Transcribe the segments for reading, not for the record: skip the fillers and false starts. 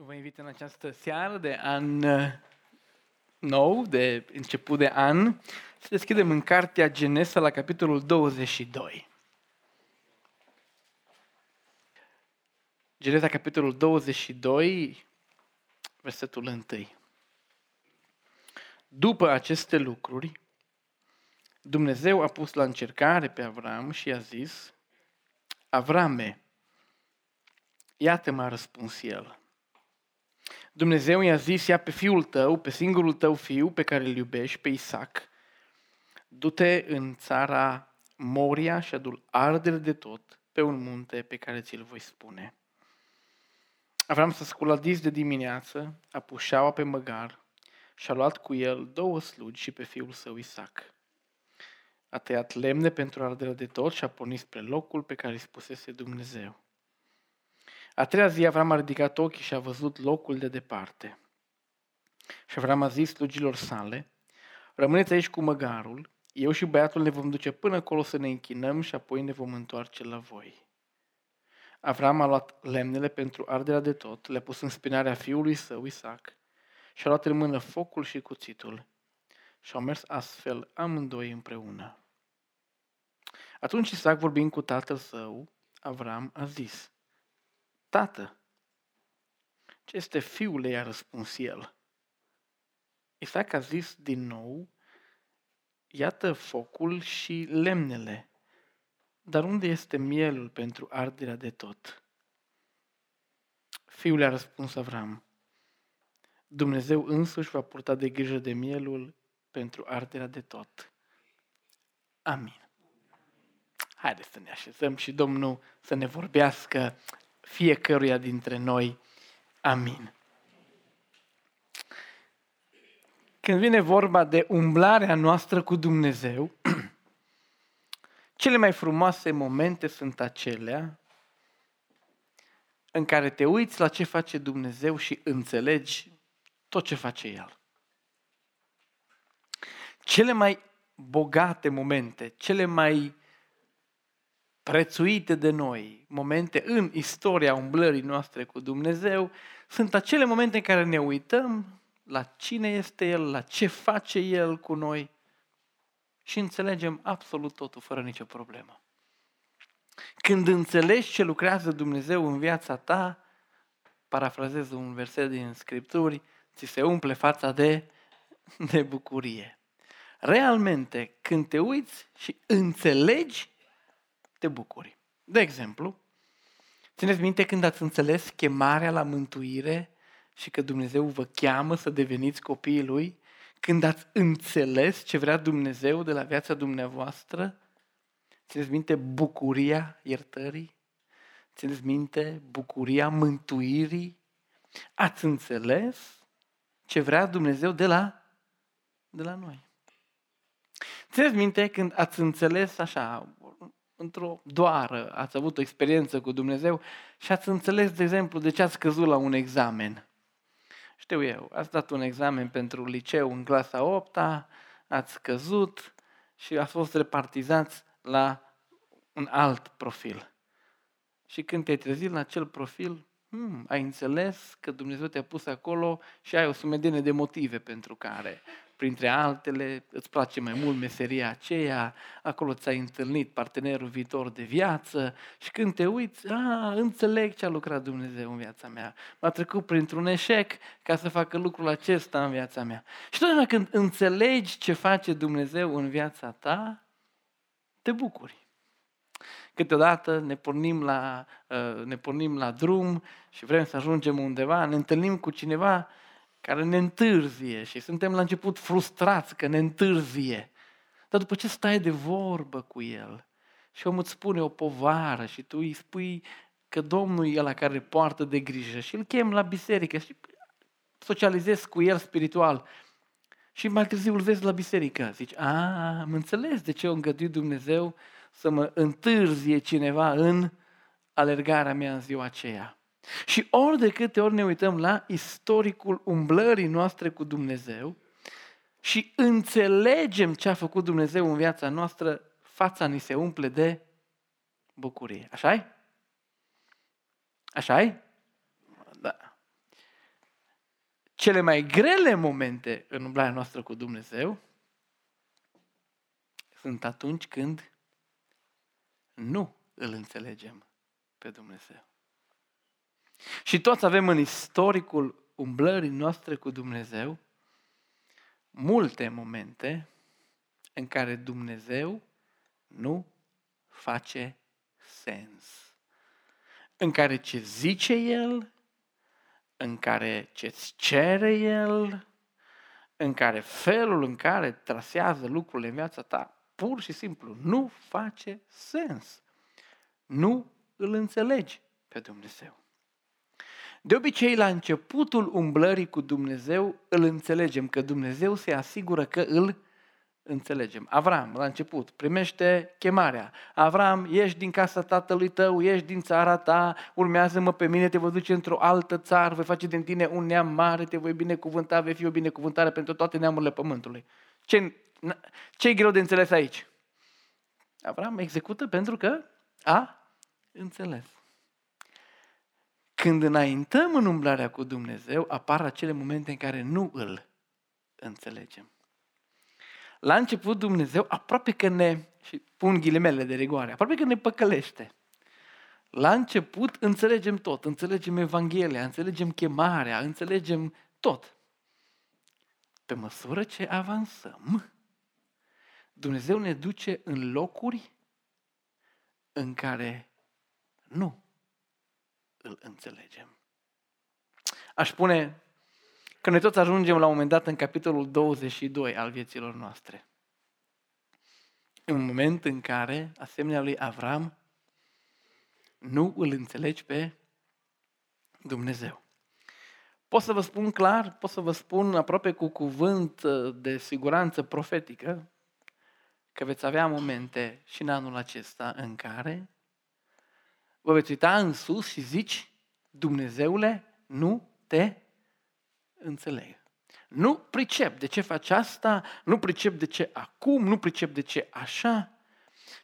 Vă invit în această seară de an nou, de început de an, să deschidem în cartea Genesa la capitolul 22. Genesa, capitolul 22, versetul 1. După aceste lucruri, Dumnezeu a pus la încercare pe Avram și i-a zis: Avrame, iată, m-a răspuns el. Dumnezeu i-a zis: ia pe fiul tău, pe singurul tău fiu pe care îl iubești, pe Isaac, du-te în țara Moria și adu-l ardere de tot pe un munte pe care ți-l voi spune. Avram s-a sculat de dimineață, a pus șaua pe măgar și a luat cu el 2 slugi și pe fiul său Isaac. A tăiat lemne pentru ardere de tot și a pornit spre locul pe care îi spusese Dumnezeu. A 3-a zi Avram a ridicat ochii și a văzut locul de departe. Și Avram a zis slugilor sale: rămâneți aici cu măgarul, eu și băiatul ne vom duce până acolo să ne închinăm și apoi ne vom întoarce la voi. Avram a luat lemnele pentru arderea de tot, le-a pus în spinarea fiului său Isaac și a luat în mână focul și cuțitul și au mers astfel amândoi împreună. Atunci Isaac, vorbind cu tatăl său, Avram, a zis: Tată, ce este fiule? I-a răspuns el. Isaac a zis din nou: iată focul și lemnele, dar unde este mielul pentru arderea de tot? Fiule, a răspuns Avram, Dumnezeu însuși va purta de grijă de mielul pentru arderea de tot. Amin. Haideți să ne așezăm și Domnul să ne vorbească fiecăruia dintre noi. Amin. Când vine vorba de umblarea noastră cu Dumnezeu, cele mai frumoase momente sunt acelea în care te uiți la ce face Dumnezeu și înțelegi tot ce face El. Cele mai bogate momente, cele mai prețuite de noi momente în istoria umblării noastre cu Dumnezeu sunt acele momente în care ne uităm la cine este El, la ce face El cu noi și înțelegem absolut totul fără nicio problemă. Când înțelegi ce lucrează Dumnezeu în viața ta, parafrazez un verset din Scripturi, ți se umple fața de bucurie. Realmente, când te uiți și înțelegi, te bucuri. De exemplu, țineți minte când ați înțeles chemarea la mântuire și că Dumnezeu vă cheamă să deveniți copiii Lui? Când ați înțeles ce vrea Dumnezeu de la viața dumneavoastră? Țineți minte bucuria iertării? Țineți minte bucuria mântuirii? Ați înțeles ce vrea Dumnezeu de la noi? Țineți minte când ați înțeles așa, într-o doară ați avut o experiență cu Dumnezeu și ați înțeles, de exemplu, de ce ați căzut la un examen. Știu eu, ați dat un examen pentru liceu în clasa 8-a, ați căzut și ați fost repartizați la un alt profil. Și când te-ai trezit la acel profil, ai înțeles că Dumnezeu te-a pus acolo și ai o sumedenie de motive pentru care, printre altele, îți place mai mult meseria aceea, acolo ți-ai întâlnit partenerul viitor de viață și când te uiți, înțeleg ce a lucrat Dumnezeu în viața mea. M-a trecut printr-un eșec ca să facă lucrul acesta în viața mea. Și totdeauna când înțelegi ce face Dumnezeu în viața ta, te bucuri. Câteodată ne pornim la drum și vrem să ajungem undeva, ne întâlnim cu cineva care ne întârzie și suntem la început frustrați că ne întârzie. Dar după ce stai de vorbă cu el și omul îți spune o povară și tu îi spui că Domnul e ăla care poartă de grijă și îl chem la biserică și socializezi cu el spiritual și mai târziu îl vezi la biserică. Zici: am înțeles de ce a îngăduit Dumnezeu să mă întârzie cineva în alergarea mea în ziua aceea. Și ori de câte ori ne uităm la istoricul umblării noastre cu Dumnezeu și înțelegem ce a făcut Dumnezeu în viața noastră, fața ni se umple de bucurie. Așa-i? Da. cele mai grele momente în umblarea noastră cu Dumnezeu sunt atunci când nu îl înțelegem pe Dumnezeu. Și toți avem în istoricul umblării noastre cu Dumnezeu multe momente în care Dumnezeu nu face sens. În care ce zice El, în care ce-ți cere El, în care felul în care trasează lucrurile în viața ta, pur și simplu nu face sens. Nu îl înțelegi pe Dumnezeu. De obicei, la începutul umblării cu Dumnezeu, îl înțelegem, că Dumnezeu se asigură că îl înțelegem. Avram, la început, primește chemarea. Avram, ieși din casa tatălui tău, ieși din țara ta, urmează-mă pe mine, te voi duce într-o altă țară, voi face din tine un neam mare, te voi binecuvânta, vei fi o binecuvântare pentru toate neamurile pământului. Ce-i greu de înțeles aici? Avram execută pentru că a înțeles. Când înaintăm în umblarea cu Dumnezeu, apar acele momente în care nu îl înțelegem. La început Dumnezeu aproape că și pun ghilimele de rigoare, aproape că ne păcălește. La început înțelegem tot, înțelegem Evanghelia, înțelegem chemarea, înțelegem tot. Pe măsură ce avansăm, Dumnezeu ne duce în locuri în care nu îl înțelegem. Aș spune că noi toți ajungem la un moment dat în capitolul 22 al vieților noastre. În moment în care, asemenea lui Avram, nu îl înțelegi pe Dumnezeu. Pot să vă spun clar, pot să vă spun aproape cu cuvânt de siguranță profetică că veți avea momente și în anul acesta în care vă veți uita în sus și zici: Dumnezeule, nu te înțeleg. Nu pricep de ce faci asta, nu pricep de ce acum, nu pricep de ce așa.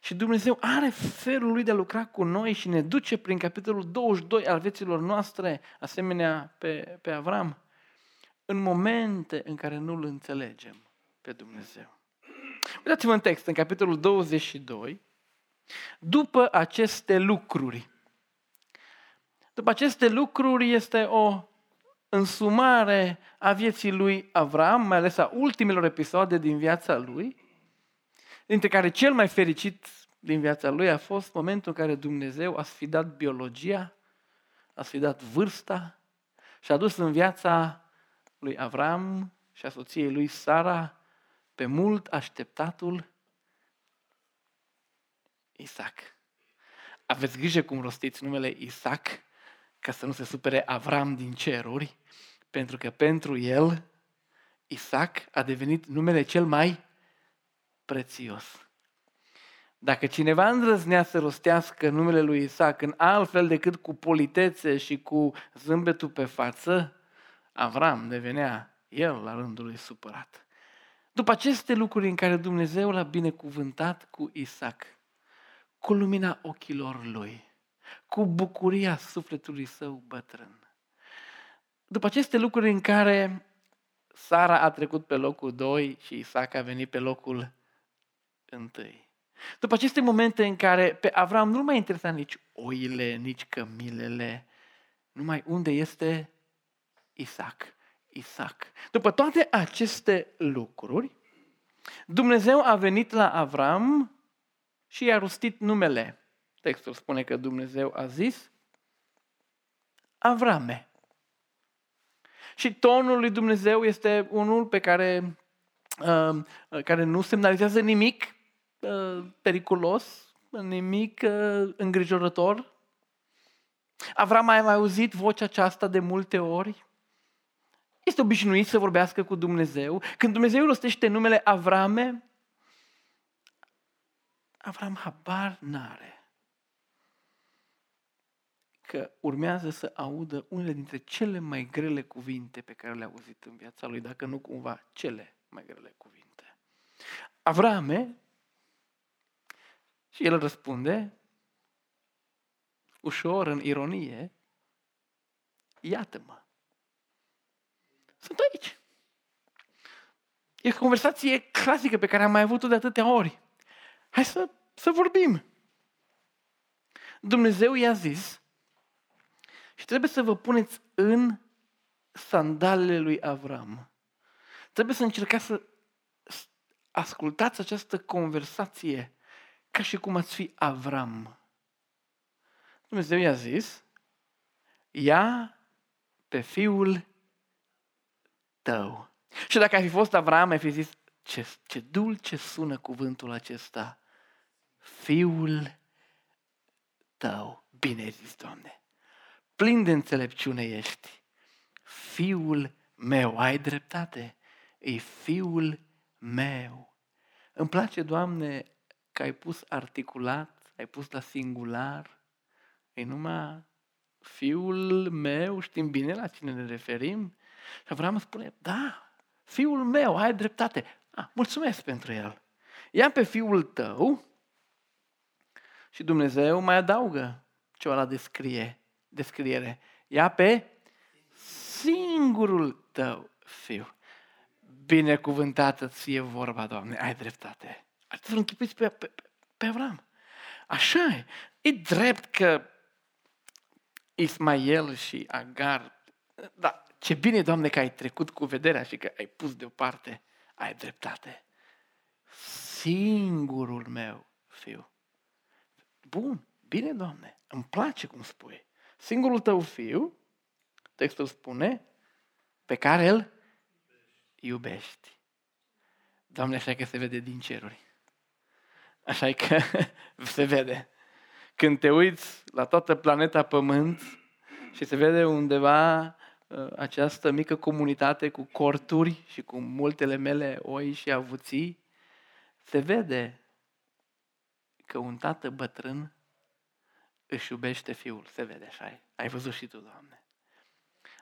Și Dumnezeu are felul Lui de a lucra cu noi și ne duce prin capitolul 22 al vieților noastre, asemenea pe Avram, în momente în care nu-L înțelegem pe Dumnezeu. Uitați-vă în text, în capitolul 22, după aceste lucruri este o însumare a vieții lui Avram, mai ales a ultimilor episoade din viața lui, dintre care cel mai fericit din viața lui a fost momentul în care Dumnezeu a sfidat biologia, a sfidat vârsta și a dus în viața lui Avram și a soției lui Sara pe mult așteptatul Isaac. Aveți grijă cum rostiți numele Isaac, ca să nu se supere Avram din ceruri, pentru că pentru el Isaac a devenit numele cel mai prețios. Dacă cineva îndrăznea să rostească numele lui Isaac în altfel decât cu politețe și cu zâmbetul pe față, Avram devenea el la rândul lui supărat. După aceste lucruri în care Dumnezeu l-a binecuvântat cu Isaac, cu lumina ochilor lui, cu bucuria sufletului său bătrân. După aceste lucruri în care Sara a trecut pe locul 2 și Isaac a venit pe locul 1. După aceste momente în care pe Avram nu mai interesa nici oile, nici cămilele, numai unde este Isaac. După toate aceste lucruri, Dumnezeu a venit la Avram și i-a rostit numele. Textul spune că Dumnezeu a zis: Avrame. Și tonul lui Dumnezeu este unul pe care nu semnalizează nimic periculos, nimic îngrijorător. Avram a mai auzit vocea aceasta de multe ori. Este obișnuit să vorbească cu Dumnezeu. Când Dumnezeu rostește numele Avrame, Avram habar n-are că urmează să audă unele dintre cele mai grele cuvinte pe care le-a auzit în viața lui, dacă nu cumva cele mai grele cuvinte. Avrame, și el răspunde, ușor, în ironie, iată-mă, Sunt aici. E o conversație clasică pe care am mai avut-o de atâtea ori. Hai să vorbim. Dumnezeu i-a zis și trebuie să vă puneți în sandalele lui Avram. Trebuie să încercați să ascultați această conversație ca și cum ați fi Avram. Dumnezeu i-a zis, ia pe fiul tău. Și dacă ai fi fost Avram, ai fi zis, ce dulce sună cuvântul acesta, fiul tău. Bine ai zis, Doamne, plin de înțelepciune ești, fiul meu, ai dreptate, e fiul meu. Îmi place, Doamne, că ai pus articulat, ai pus la singular, e numai fiul meu, știm bine la cine ne referim. Și Avram spune, da, fiul meu, ai dreptate. Mulțumesc pentru el. Ia pe fiul tău și Dumnezeu mai adaugă ceva la descriere. Ia pe singurul tău fiu. Binecuvântată-ți fie vorba, Doamne, ai dreptate. Ați să-l închipuiți pe Avram. Așa e. E drept că Ismael și Agar, da, ce bine, Doamne, că ai trecut cu vederea și că ai pus deoparte, ai dreptate. Singurul meu fiu. Bun, bine, Doamne, îmi place cum spui. Singurul tău fiu, textul spune, pe care îl iubești. Doamne, așa că se vede din ceruri. Așa că se vede. Când te uiți la toată planeta Pământ și se vede undeva această mică comunitate cu corturi și cu multele mele oi și avuții, se vede că un tată bătrân își iubește fiul. Se vede așa. Ai văzut și tu, Doamne.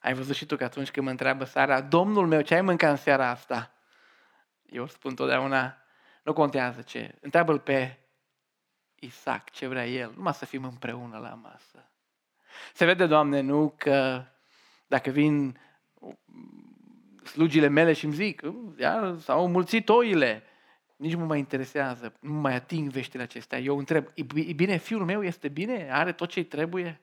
Ai văzut și tu că atunci când mă întreabă Sara, Domnul meu, ce ai mâncat în seara asta? Eu spun totdeauna, nu contează ce. Întreabă-l pe Isaac, ce vrea el, numai să fim împreună la masă. Se vede, Doamne, nu că dacă vin slugile mele și îmi zic, s-au mulțit oile, nici mă mai interesează, nu mai ating veștile acestea. Eu întreb, e bine, fiul meu este bine? Are tot ce-i trebuie?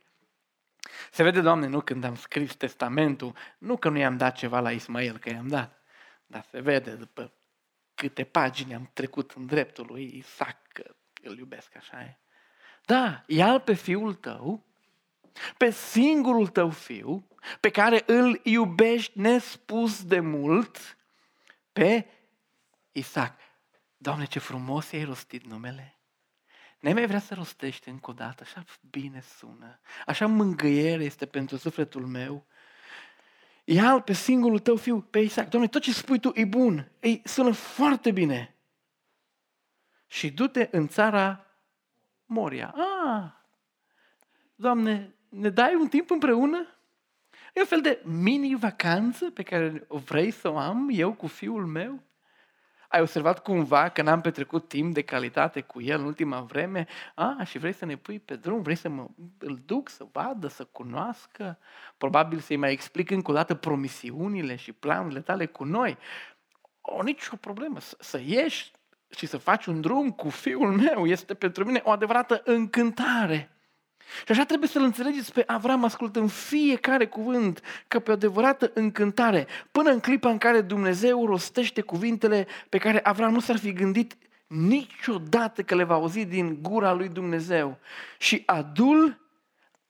Se vede, Doamne, nu când am scris testamentul, nu că nu i-am dat ceva la Ismael, că i-am dat, dar se vede după câte pagini am trecut în dreptul lui Isaac, că îl iubesc, așa e. Da, ia-l pe fiul tău, pe singurul tău fiu, pe care îl iubești nespus de mult, pe Isaac. Doamne, ce frumos i-ai rostit numele. N-ai mai vrea să rostești încă o dată, așa bine sună, așa mângâiere este pentru sufletul meu. Ia-l pe singurul tău fiu, pe Isaac. Doamne, tot ce spui tu e bun, sună foarte bine. Și du-te în țara Moria. Doamne, ne dai un timp împreună? E un fel de mini-vacanță pe care vrei să o am eu cu fiul meu? Ai observat cumva că n-am petrecut timp de calitate cu el în ultima vreme? Și vrei să ne pui pe drum? Vrei să îl duc să vadă, să cunoască? Probabil să-i mai explic încă o dată promisiunile și planurile tale cu noi. Nicio problemă, să ieși și să faci un drum cu fiul meu este pentru mine o adevărată încântare. Și așa trebuie să-l înțelegeți pe Avram, ascultând fiecare cuvânt ca pe o adevărată încântare, până în clipa în care Dumnezeu rostește cuvintele pe care Avram nu s-ar fi gândit niciodată că le va auzi din gura lui Dumnezeu. Și adul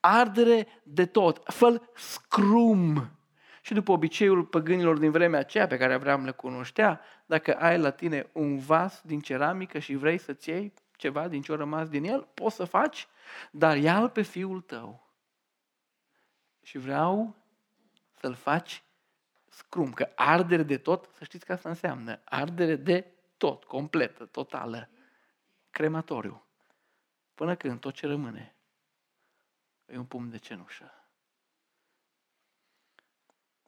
ardere de tot, fă-l scrum. Și după obiceiul păgânilor din vremea aceea pe care Avram le cunoștea, dacă ai la tine un vas din ceramică și vrei să-ți iei ceva din ce-o rămas din el, poți să faci, dar ia-l pe fiul tău. Și vreau să-l faci scrum, că ardere de tot, să știți că asta înseamnă, ardere de tot, completă, totală, crematoriu, până când tot ce rămâne e un pumn de cenușă.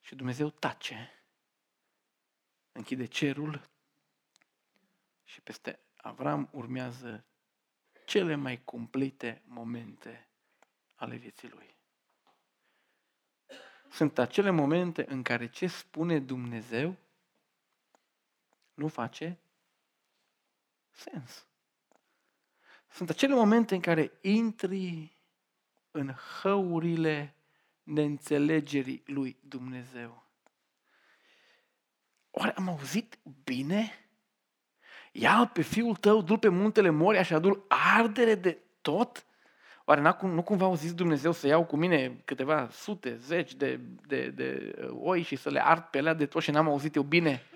Și Dumnezeu tace, închide cerul și peste Avram urmează cele mai cumplite momente ale vieții lui. sunt acele momente în care ce spune Dumnezeu nu face sens. Sunt acele momente în care intri în hăurile neînțelegerii lui Dumnezeu. Oare am auzit bine? Ia pe fiul tău, du-l pe muntele Moria și adu-l ardere de tot? Oare nu cumva au zis Dumnezeu să iau cu mine câteva sute, zeci de oi și să le ard pe alea de tot și n-am auzit eu bine?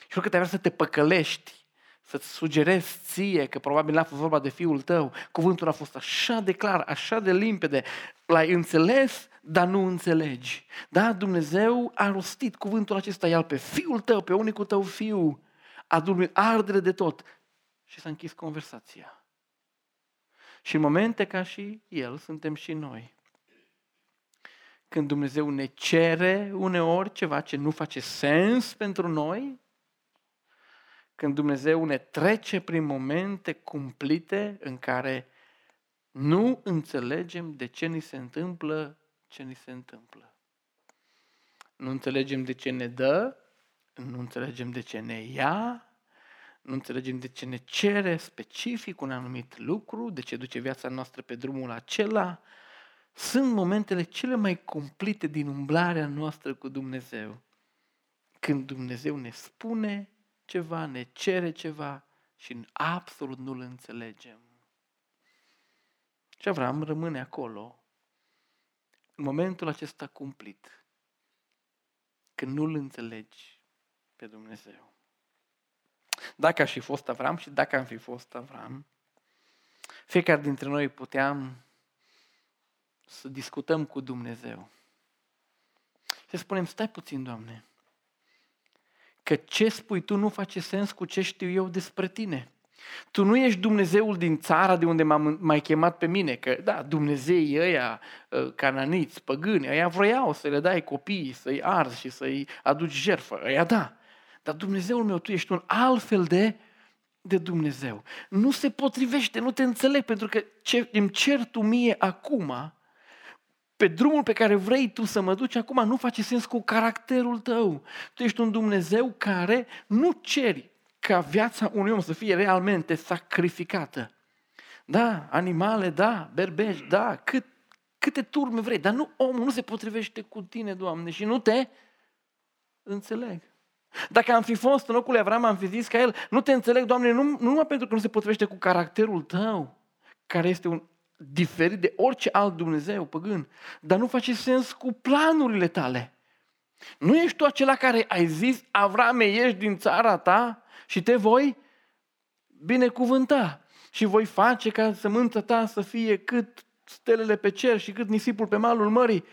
Și oricât ai vrea să te păcălești, să-ți sugerezi ție că probabil n-a fost vorba de fiul tău, cuvântul a fost așa de clar, așa de limpede, l-ai înțeles, dar nu înțelegi. Da, Dumnezeu a rostit cuvântul acesta, ia-l pe fiul tău, pe unicul tău fiu, adu-l ardere de tot. Și s-a închis conversația. Și în momente ca și el, suntem și noi. Când Dumnezeu ne cere uneori ceva ce nu face sens pentru noi, când Dumnezeu ne trece prin momente cumplite în care nu înțelegem de ce ni se întâmplă ce ni se întâmplă. Nu înțelegem de ce ne dă, nu înțelegem de ce ne ia, nu înțelegem de ce ne cere specific un anumit lucru, de ce duce viața noastră pe drumul acela. Sunt momentele cele mai cumplite din umblarea noastră cu Dumnezeu. Când Dumnezeu ne spune ceva, ne cere ceva și absolut nu-l înțelegem. Și Avram rămâne acolo, în momentul acesta cumplit, când nu-l înțelegi pe Dumnezeu. Dacă aș fi fost Avram și dacă am fi fost Avram, fiecare dintre noi puteam să discutăm cu Dumnezeu. Și spunem, stai puțin, Doamne, că ce spui tu nu face sens cu ce știu eu despre tine. Tu nu ești Dumnezeul din țara de unde m-ai chemat pe mine, că da, dumnezeii ăia, cananiți, păgâni, ăia vroiau să le dai copiii, să-i arzi și să-i aduci jertfă, ăia da. Dar Dumnezeul meu, tu ești un altfel de Dumnezeu. Nu se potrivește, nu te înțeleg, pentru că ce îmi cer tu mie acum, pe drumul pe care vrei tu să mă duci acum, nu face sens cu caracterul tău. Tu ești un Dumnezeu care nu ceri ca viața unui om să fie realmente sacrificată. Da, animale, da, berbeci, da, câte turme vrei, dar nu, omul nu se potrivește cu tine, Doamne, și nu te înțeleg. Dacă am fi fost în locul lui Avram, am fi zis ca el, nu te înțeleg, Doamne, nu numai pentru că nu se potrivește cu caracterul tău, care este un diferit de orice alt Dumnezeu păgân, dar nu face sens cu planurile tale. Nu ești tu acela care ai zis, Avrame, ieși din țara ta și te voi binecuvânta și voi face ca sămânța ta să fie cât stelele pe cer și cât nisipul pe malul mării.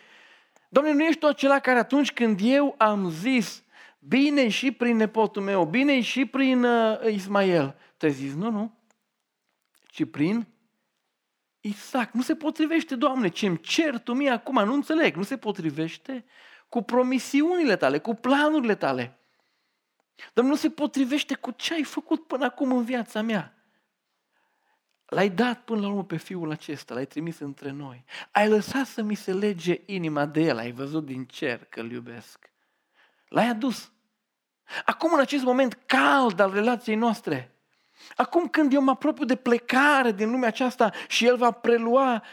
Doamne, nu ești tu acela care atunci când eu am zis, bine și prin nepotul meu, bine și prin Ismael, te-ai zis, nu, ci prin Isaac. Nu se potrivește, Doamne, ce-mi cer tu mie acum, nu înțeleg, nu se potrivește cu promisiunile tale, cu planurile tale. Doamne, nu se potrivește cu ce ai făcut până acum în viața mea. L-ai dat până la urmă pe fiul acesta, l-ai trimis între noi. Ai lăsat să mi se lege inima de el, ai văzut din cer că îl iubesc. L-ai adus. Acum, în acest moment cald al relației noastre, acum când eu mă apropiu de plecare din lumea aceasta și el va prelua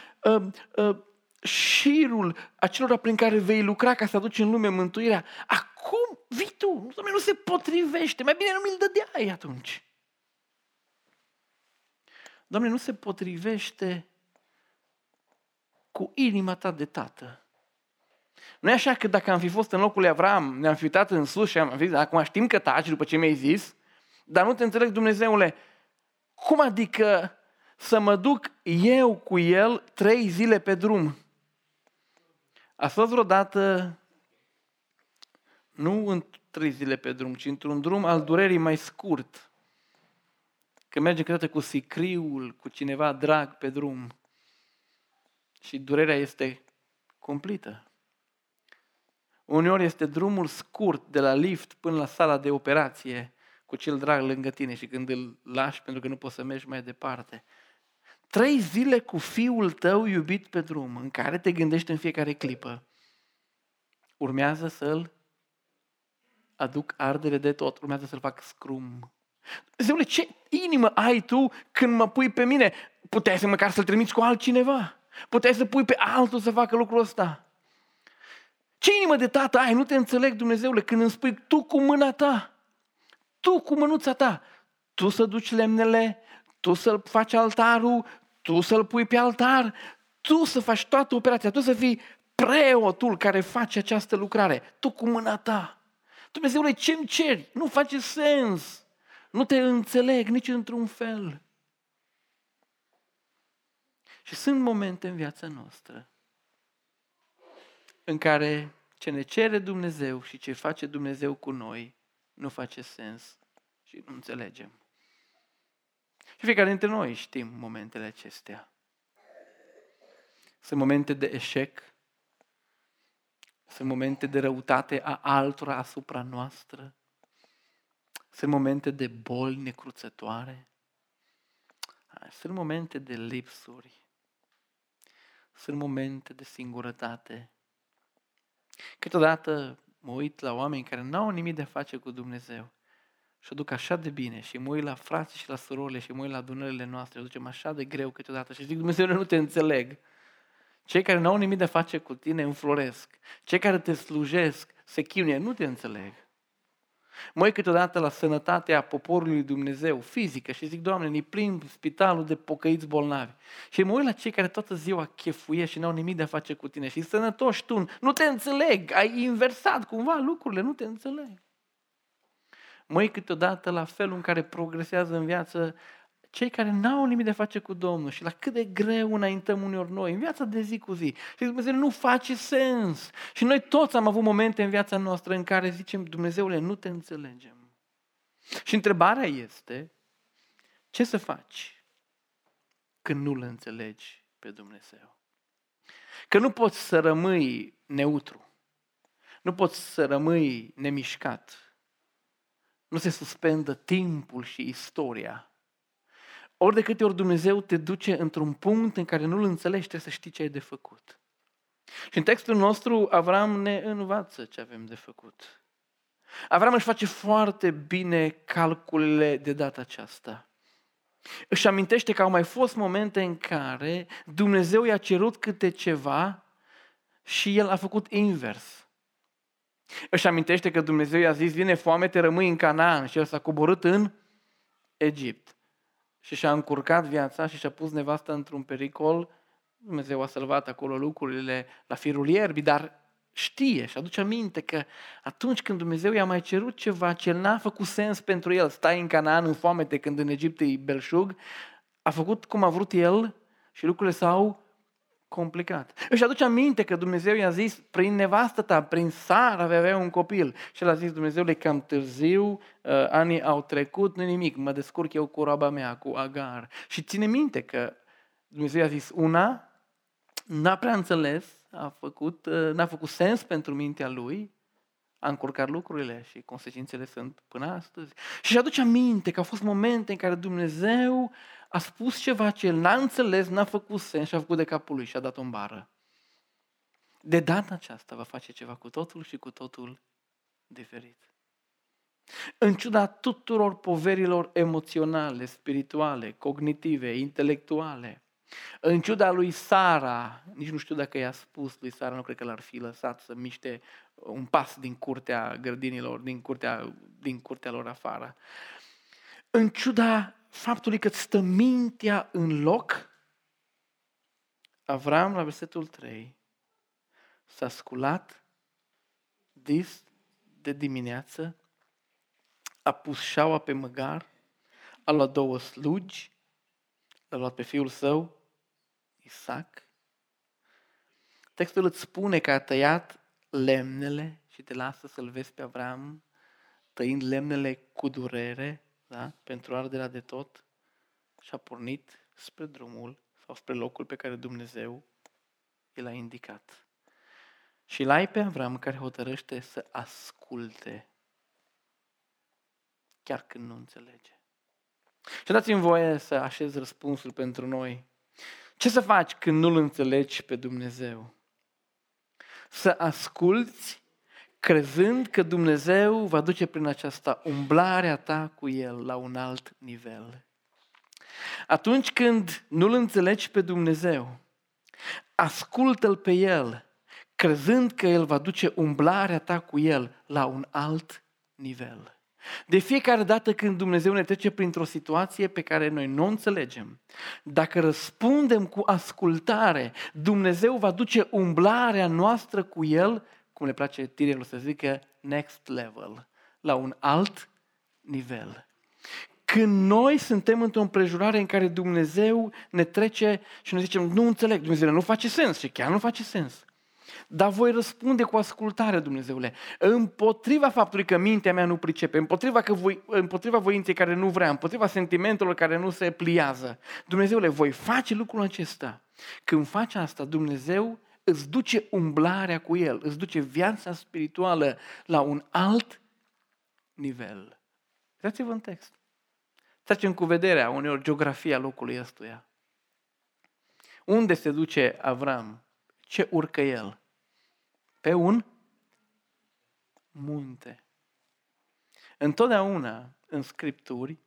șirul acelora prin care vei lucra ca să aduci în lume mântuirea, acum vii tu, nu se potrivește, mai bine nu mi-l dădeai atunci. Doamne, nu se potrivește cu inima ta de tată. Nu e așa că dacă am fi fost în locul lui Avram, ne-am fi uitat în sus și am zis, acum știm că taci după ce mi-ai zis, dar nu te înțeleg, Dumnezeule, cum adică să mă duc eu cu el 3 zile pe drum? Ați fost vreodată, nu în 3 zile pe drum, ci într-un drum al durerii mai scurt, că mergem câteodată cu sicriul, cu cineva drag pe drum și durerea este cumplită. Uneori este drumul scurt de la lift până la sala de operație, cu cel drag lângă tine și când îl lași pentru că nu poți să mergi mai departe. 3 zile cu fiul tău iubit pe drum, în care te gândești în fiecare clipă urmează să-l aduc ardere de tot, urmează să-l fac scrum. Dumnezeule, ce inimă ai tu când mă pui pe mine? Puteai să măcar să-l trimiți cu altcineva. Puteai să pui pe altul să facă lucrul ăsta. Ce inimă de tată ai? Nu te înțeleg, Dumnezeule, când îmi spui tu cu mâna ta, tu cu mânuța ta, tu să duci lemnele, tu să-l faci altarul, tu să-l pui pe altar, tu să faci toată operația, tu să fii preotul care face această lucrare, tu cu mâna ta. Dumnezeule, ce îmi ceri? Nu face sens. Nu te înțeleg nici într-un fel. Și sunt momente în viața noastră în care ce ne cere Dumnezeu și ce face Dumnezeu cu noi nu face sens și nu înțelegem. Și fiecare dintre noi știm momentele acestea. Sunt momente de eșec, sunt momente de răutate a altora asupra noastră, sunt momente de boli necruțătoare, sunt momente de lipsuri, sunt momente de singurătate. Câteodată mă uit la oameni care n-au nimic de a face cu Dumnezeu și o duc așa de bine și mă uit la frații și la surorile și mă uit la adunările noastre, o ducem așa de greu câteodată și zic, Dumnezeu, nu te înțeleg. Cei care n-au nimic de a face cu tine înfloresc. Cei care te slujesc se chinuie, nu te înțeleg. Mă uit câteodată la sănătatea poporului Dumnezeu, fizică, și zic, Doamne, ne plimb spitalul de pocăiți bolnavi. Și mă uit la cei care toată ziua chefuiesc și n-au nimic de a face cu tine și sănătoși tu, nu te înțeleg, ai inversat cumva lucrurile, nu te înțeleg. Mă uit câteodată la felul în care progresează în viață cei care n-au nimic de a face cu Domnul și la cât de greu înaintăm uneori noi în viața de zi cu zi. Și Dumnezeu, nu face sens. Și noi toți am avut momente în viața noastră în care zicem, Dumnezeule, nu te înțelegem. Și întrebarea este, ce să faci când nu-L înțelegi pe Dumnezeu? Că nu poți să rămâi neutru. Nu poți să rămâi nemișcat. Nu se suspendă timpul și istoria. Ori de câte ori Dumnezeu te duce într-un punct în care nu-L înțelegi, trebuie să știi ce ai de făcut. Și în textul nostru, Avram ne învață ce avem de făcut. Avram își face foarte bine calculele de data aceasta. Își amintește că au mai fost momente în care Dumnezeu i-a cerut câte ceva și el a făcut invers. Își amintește că Dumnezeu i-a zis, vine foame, te rămâi în Canaan, și el s-a coborât în Egipt. Și și-a încurcat viața și și-a pus nevasta într-un pericol. Dumnezeu a salvat acolo lucrurile la firul ierbii, dar știe și aduce aminte că atunci când Dumnezeu i-a mai cerut ceva ce n-a făcut sens pentru el, stai în Canaan în foamete când în Egipt e belșug, a făcut cum a vrut el și lucrurile s-au complicat. Își aduce aminte că Dumnezeu i-a zis, prin nevastă ta, prin Sara vei avea un copil. Și el a zis, Dumnezeule, cam târziu, anii au trecut, nu nimic, mă descurc eu cu roaba mea, cu Agar. Și ține minte că Dumnezeu i-a zis una, n-a prea înțeles, n-a făcut sens pentru mintea lui, a încurcat lucrurile și consecințele sunt până astăzi. Și aduce aminte că au fost momente în care Dumnezeu a spus ceva ce el n-a înțeles, n-a făcut sens și a făcut de capul lui și a dat-o în bară. De data aceasta va face ceva cu totul și cu totul diferit. În ciuda tuturor poverilor emoționale, spirituale, cognitive, intelectuale, în ciuda lui Sara, nici nu știu dacă i-a spus lui Sara, nu cred că l-ar fi lăsat să miște un pas din curtea grădinilor, din curtea lor afară. În ciuda faptului că stă mintea în loc, Avram, la versetul 3, s-a sculat dis de dimineață, a pus șaua pe măgar, a luat două slugi, l-a luat pe fiul său, Isaac. Textul îți spune că a tăiat lemnele și te lasă să-l vezi pe Avram tăind lemnele cu durere, da? Pentru arderea de tot, și a pornit spre drumul sau spre locul pe care Dumnezeu îl a indicat. Și l-ai pe Avram care hotărăște să asculte chiar când nu înțelege. Și dați-mi voie să așez răspunsul pentru noi. Ce să faci când nu-L înțelegi pe Dumnezeu? Să asculți crezând că Dumnezeu va duce prin aceasta umblarea ta cu El la un alt nivel. Atunci când nu-L înțelegi pe Dumnezeu, ascultă-L pe El, crezând că El va duce umblarea ta cu El la un alt nivel. De fiecare dată când Dumnezeu ne trece printr-o situație pe care noi nu o înțelegem, dacă răspundem cu ascultare, Dumnezeu va duce umblarea noastră cu El, cum le place tinerilor să zică, next level, la un alt nivel. Când noi suntem într-o împrejurare în care Dumnezeu ne trece și ne zicem, nu înțeleg, Dumnezeu, nu face sens și chiar nu face sens. Dar voi răspunde cu ascultare, Dumnezeule, împotriva faptului că mintea mea nu pricepe, împotriva voinței care nu vrea, împotriva sentimentelor care nu se pliază. Dumnezeule, voi face lucrul acesta. Când faci asta, Dumnezeu îți duce umblarea cu El, îți duce viața spirituală la un alt nivel. Uitați-vă în text. Trecem cu vederea uneori geografia locului ăstuia. Unde se duce Avram? Ce urcă el? Pe un munte. Întotdeauna în Scripturi,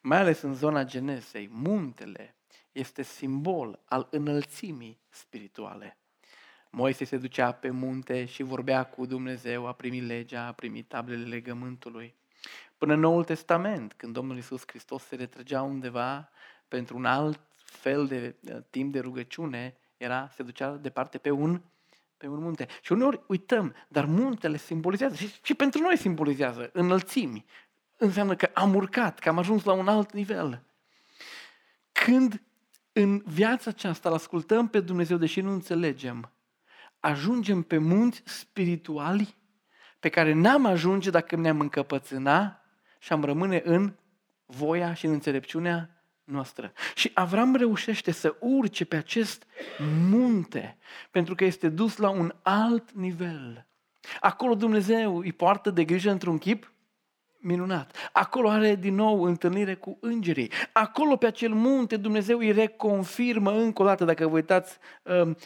mai ales în zona Genesei, muntele este simbol al înălțimii spirituale. Moise se ducea pe munte și vorbea cu Dumnezeu, a primit legea, a primit tablele legământului. Până în Noul Testament, când Domnul Iisus Hristos se retrăgea undeva pentru un alt fel de timp de rugăciune, se ducea departe pe un munte. Și uneori uităm, dar muntele simbolizează și pentru noi simbolizează înălțimi. Înseamnă că am urcat, că am ajuns la un alt nivel. Când în viața aceasta îl ascultăm pe Dumnezeu, deși nu înțelegem, ajungem pe munți spirituali pe care n-am ajunge dacă ne-am încăpățâna și am rămâne în voia și în înțelepciunea noastră. Și Avram reușește să urce pe acest munte pentru că este dus la un alt nivel. Acolo Dumnezeu îi poartă de grijă într-un chip minunat. Acolo are din nou întâlnire cu îngerii. Acolo pe acel munte Dumnezeu îi reconfirmă încă o dată, dacă vă uitați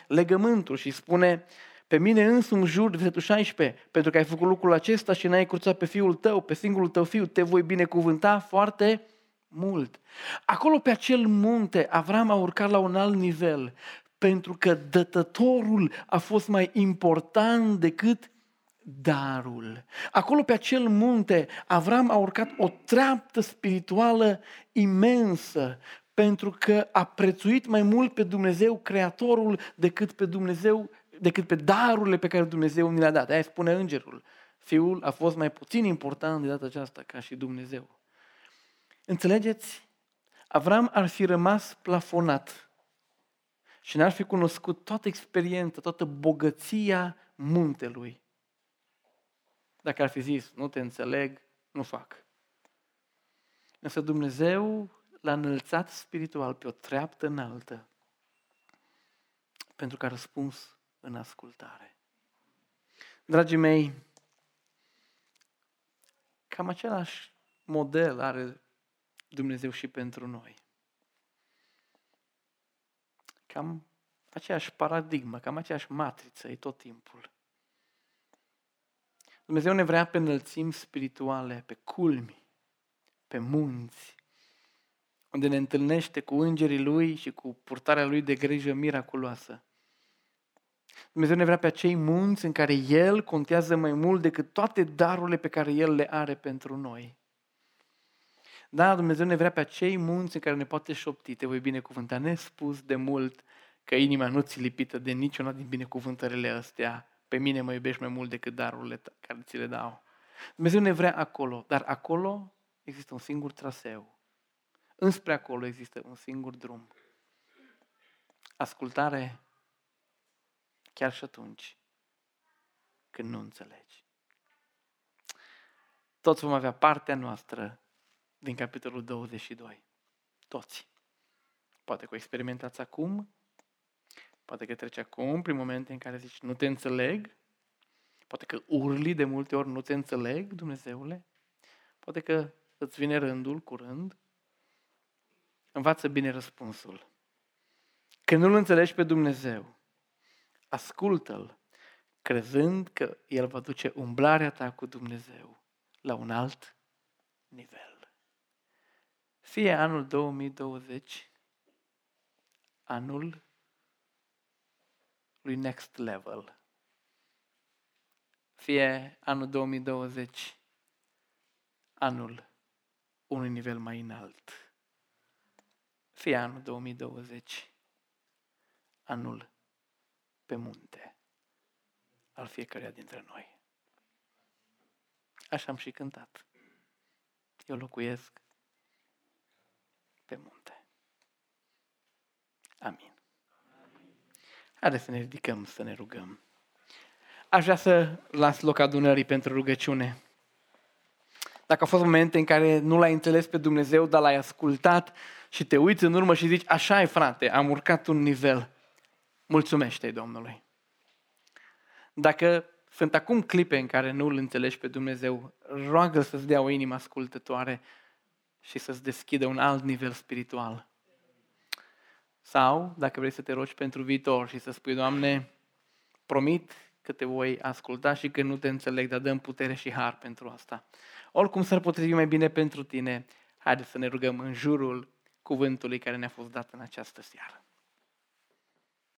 legământul și spune pe mine însumi jur, versetul 16, pentru că ai făcut lucrul acesta și n-ai curțat pe fiul tău, pe singurul tău fiu, te voi binecuvânta foarte mult. Acolo pe acel munte Avram a urcat la un alt nivel pentru că dătătorul a fost mai important decât darul. Acolo pe acel munte Avram a urcat o treaptă spirituală imensă pentru că a prețuit mai mult pe Dumnezeu Creatorul decât pe darurile pe care Dumnezeu ni le-a dat. Aia spune îngerul. Fiul a fost mai puțin important de data aceasta ca și Dumnezeu. Înțelegeți? Avram ar fi rămas plafonat și n-ar fi cunoscut toată experiența, toată bogăția muntelui. Dacă ar fi zis, nu te înțeleg, nu fac. Însă Dumnezeu l-a înălțat spiritual pe o treaptă înaltă pentru că a răspuns în ascultare. Dragii mei, cam același model are Dumnezeu și pentru noi. Cam aceeași paradigmă, cam aceeași matriță e tot timpul. Dumnezeu ne vrea pe înălțimi spirituale, pe culmi, pe munți, unde ne întâlnește cu îngerii Lui și cu purtarea Lui de grijă miraculoasă. Dumnezeu ne vrea pe acei munți în care El contează mai mult decât toate darurile pe care El le are pentru noi. Da, Dumnezeu ne vrea pe acei munți în care ne poate șopti, te voi binecuvânta nespus de mult, că inima nu ți lipită de niciuna din binecuvântările astea. Pe mine mă iubești mai mult decât darurile care ți le dau. Dumnezeu ne vrea acolo, dar acolo există un singur traseu. Înspre acolo există un singur drum. Ascultare chiar și atunci când nu înțelegi. Toți vom avea partea noastră din capitolul 22. Toți. Poate că o experimentați acum, poate că treci acum prin momente în care zici nu te înțeleg, poate că urli de multe ori nu te înțeleg, Dumnezeule, poate că îți vine rândul curând. Învață bine răspunsul. Când nu-L înțelegi pe Dumnezeu, ascultă-L, crezând că El va duce umblarea ta cu Dumnezeu la un alt nivel. Fie anul 2020 anul lui Next Level, fie anul 2020 anul unui nivel mai înalt, fie anul 2020 anul pe munte al fiecăruia dintre noi. Așa am și cântat. Eu locuiesc pe munte. Amin. Haideți să ne ridicăm, să ne rugăm. Aș vrea să las loc adunării pentru rugăciune. Dacă au fost momente în care nu l-ai înțeles pe Dumnezeu, dar l-ai ascultat și te uiți în urmă și zici, așa e frate, am urcat un nivel, mulțumește-i Domnului. Dacă sunt acum clipe în care nu îl înțelegi pe Dumnezeu, roagă-L să-ți dea o inimă ascultătoare și să-ți deschidă un alt nivel spiritual. Sau, dacă vrei să te rogi pentru viitor și să spui, Doamne, promit că te voi asculta și că nu te înțeleg, dar dă-mi putere și har pentru asta. Oricum s-ar potrivi mai bine pentru tine, haideți să ne rugăm în jurul cuvântului care ne-a fost dat în această seară.